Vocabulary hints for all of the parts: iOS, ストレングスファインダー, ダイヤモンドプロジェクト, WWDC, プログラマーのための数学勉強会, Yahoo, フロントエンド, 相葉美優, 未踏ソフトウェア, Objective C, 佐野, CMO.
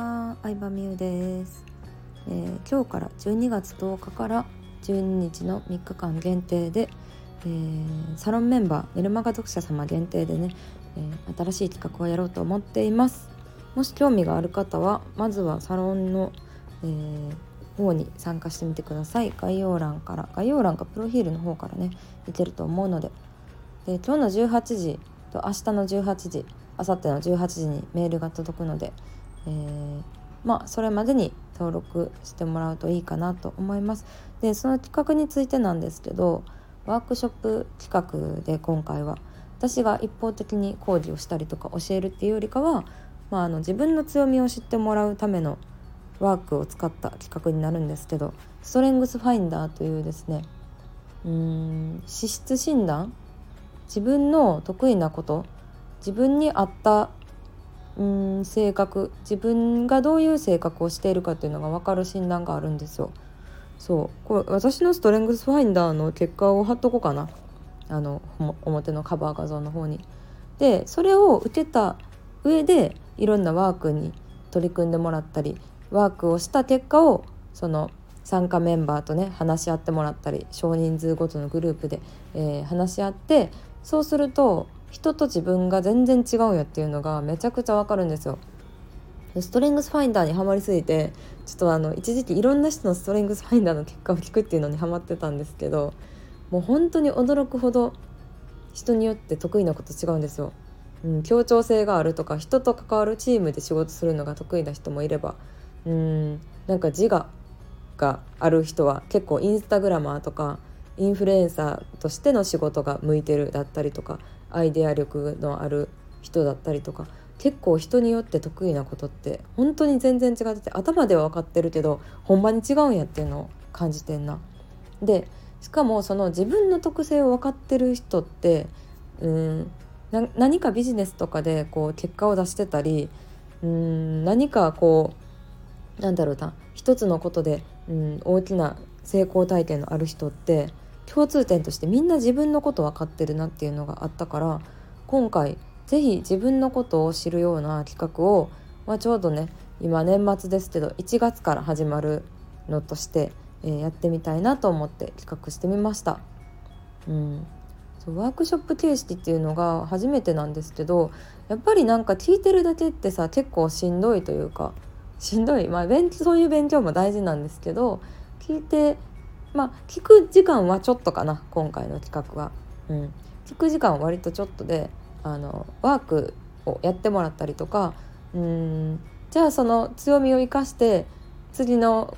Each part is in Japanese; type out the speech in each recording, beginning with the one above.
は、相葉美優です。今日から12月10日から12日の3日間限定で、サロンメンバーメルマガ読者様限定でね、新しい企画をやろうと思っています。もし興味がある方はまずはサロンの、方に参加してみてください。概要欄かプロフィールの方からね出てると思うので、今日の18時と明日の18時明後日の18時にメールが届くので、それまでに登録してもらうといいかなと思います。で、その企画についてなんですけど、ワークショップ企画で今回は私が一方的に講義をしたりとか教えるっていうよりかは、自分の強みを知ってもらうためのワークを使った企画になるんですけど、ストレングスファインダーというですね、資質診断、自分の得意なこと、自分に合った性格、自分がどういう性格をしているかというのが分かる診断があるんですよ。そう、これ私のストレングスファインダーの結果を貼っとこうかな、表のカバー画像の方に。で、それを受けた上でいろんなワークに取り組んでもらったり、ワークをした結果をその参加メンバーとね話し合ってもらったり、少人数ごとのグループで、話し合って、そうすると人と自分が全然違うよっていうのがめちゃくちゃわかるんですよ。ストレングスファインダーにはまりすぎて、ちょっと一時期いろんな人のストレングスファインダーの結果を聞くっていうのにはまってたんですけど、もう本当に驚くほど人によって得意なこと違うんですよ。協調性があるとか、人と関わるチームで仕事するのが得意な人もいれば、自我がある人は結構インスタグラマーとかインフルエンサーとしての仕事が向いてるだったりとか、アイデア力のある人だったりとか、結構人によって得意なことって本当に全然違ってて、頭では分かってるけど本番に違うんやっていうのを感じてんな。でしかもその自分の特性を分かってる人って、何かビジネスとかでこう結果を出してたり、何かこう一つのことで、大きな成功体験のある人って共通点としてみんな自分のこと分かってるなっていうのがあったから、今回ぜひ自分のことを知るような企画を、ちょうどね今年末ですけど1月から始まるのとして、やってみたいなと思って企画してみました。ワークショップ形式っていうのが初めてなんですけど、やっぱり聞いてるだけってさ結構しんどいというか、そういう勉強も大事なんですけど、聞く時間はちょっとかな、今回の企画は。聞く時間は割とちょっとで、ワークをやってもらったりとか、じゃあその強みを生かして次の、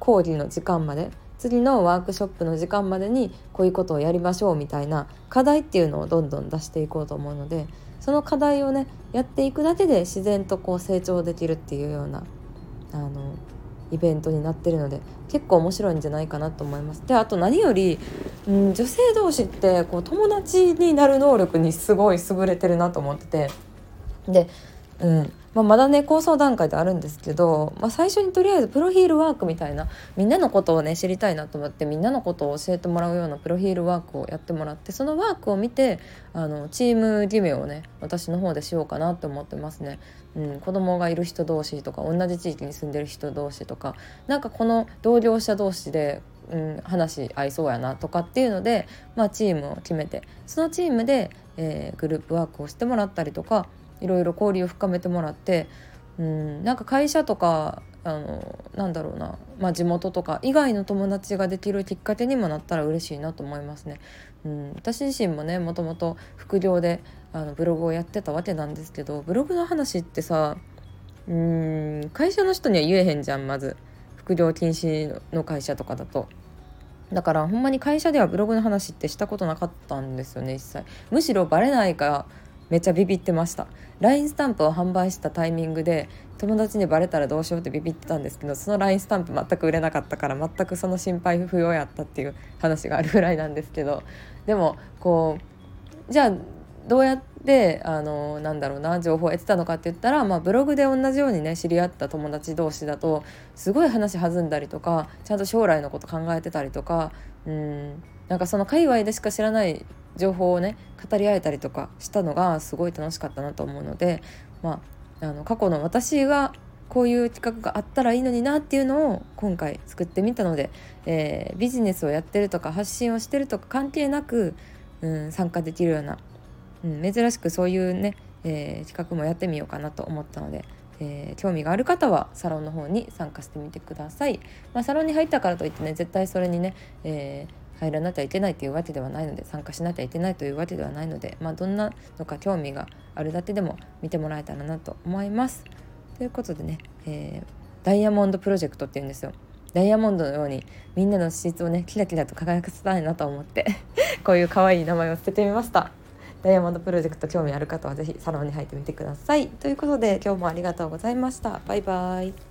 講義の時間まで、次のワークショップの時間までにこういうことをやりましょうみたいな課題っていうのをどんどん出していこうと思うので、その課題をねやっていくだけで自然とこう成長できるっていうようなイベントになってるので、結構面白いんじゃないかなと思います。で、あと何より、女性同士ってこう友達になる能力にすごい優れてるなと思ってて、で、まだね構想段階であるんですけど、最初にとりあえずプロフィールワークみたいな、みんなのことをね知りたいなと思って、みんなのことを教えてもらうようなプロフィールワークをやってもらって、そのワークを見てチーム決めをね私の方でしようかなと思ってますね。子供がいる人同士とか、同じ地域に住んでる人同士とか、この同業者同士で話合いそうやなとかっていうので、チームを決めて、そのチームで、グループワークをしてもらったりとか、いろいろ交流を深めてもらって、会社とか地元とか以外の友達ができるきっかけにもなったら嬉しいなと思いますね。私自身もねもともと副業でブログをやってたわけなんですけど、ブログの話ってさ、会社の人には言えへんじゃん、まず副業禁止の会社とかだと。だからほんまに会社ではブログの話ってしたことなかったんですよね、一切。むしろバレないからめっちゃビビってました。 LINE スタンプを販売したタイミングで友達にバレたらどうしようってビビってたんですけど、その LINE スタンプ全く売れなかったから、全くその心配不要やったっていう話があるぐらいなんですけど、でもこうじゃあどうやって情報を得てたのかって言ったら、ブログで同じようにね知り合った友達同士だとすごい話弾んだりとか、ちゃんと将来のこと考えてたりとか、その界隈でしか知らない情報をね語り合えたりとかしたのがすごい楽しかったなと思うので、過去の私がこういう企画があったらいいのになっていうのを今回作ってみたので、ビジネスをやってるとか発信をしてるとか関係なく、参加できるような、珍しくそういうね、企画もやってみようかなと思ったので、興味がある方はサロンの方に参加してみてください。サロンに入ったからといってね絶対それにね、入らなきゃいけないというわけではないので、参加しなきゃいけないというわけではないので、どんなのか興味があるだけでも見てもらえたらなと思います。ということでね、ダイヤモンドプロジェクトっていうんですよ。ダイヤモンドのようにみんなの資質をねキラキラと輝かせたいなと思ってこういう可愛い名前をつけてみました。ダイヤモンドプロジェクト興味ある方はぜひサロンに入ってみてください。ということで今日もありがとうございました。バイバイ。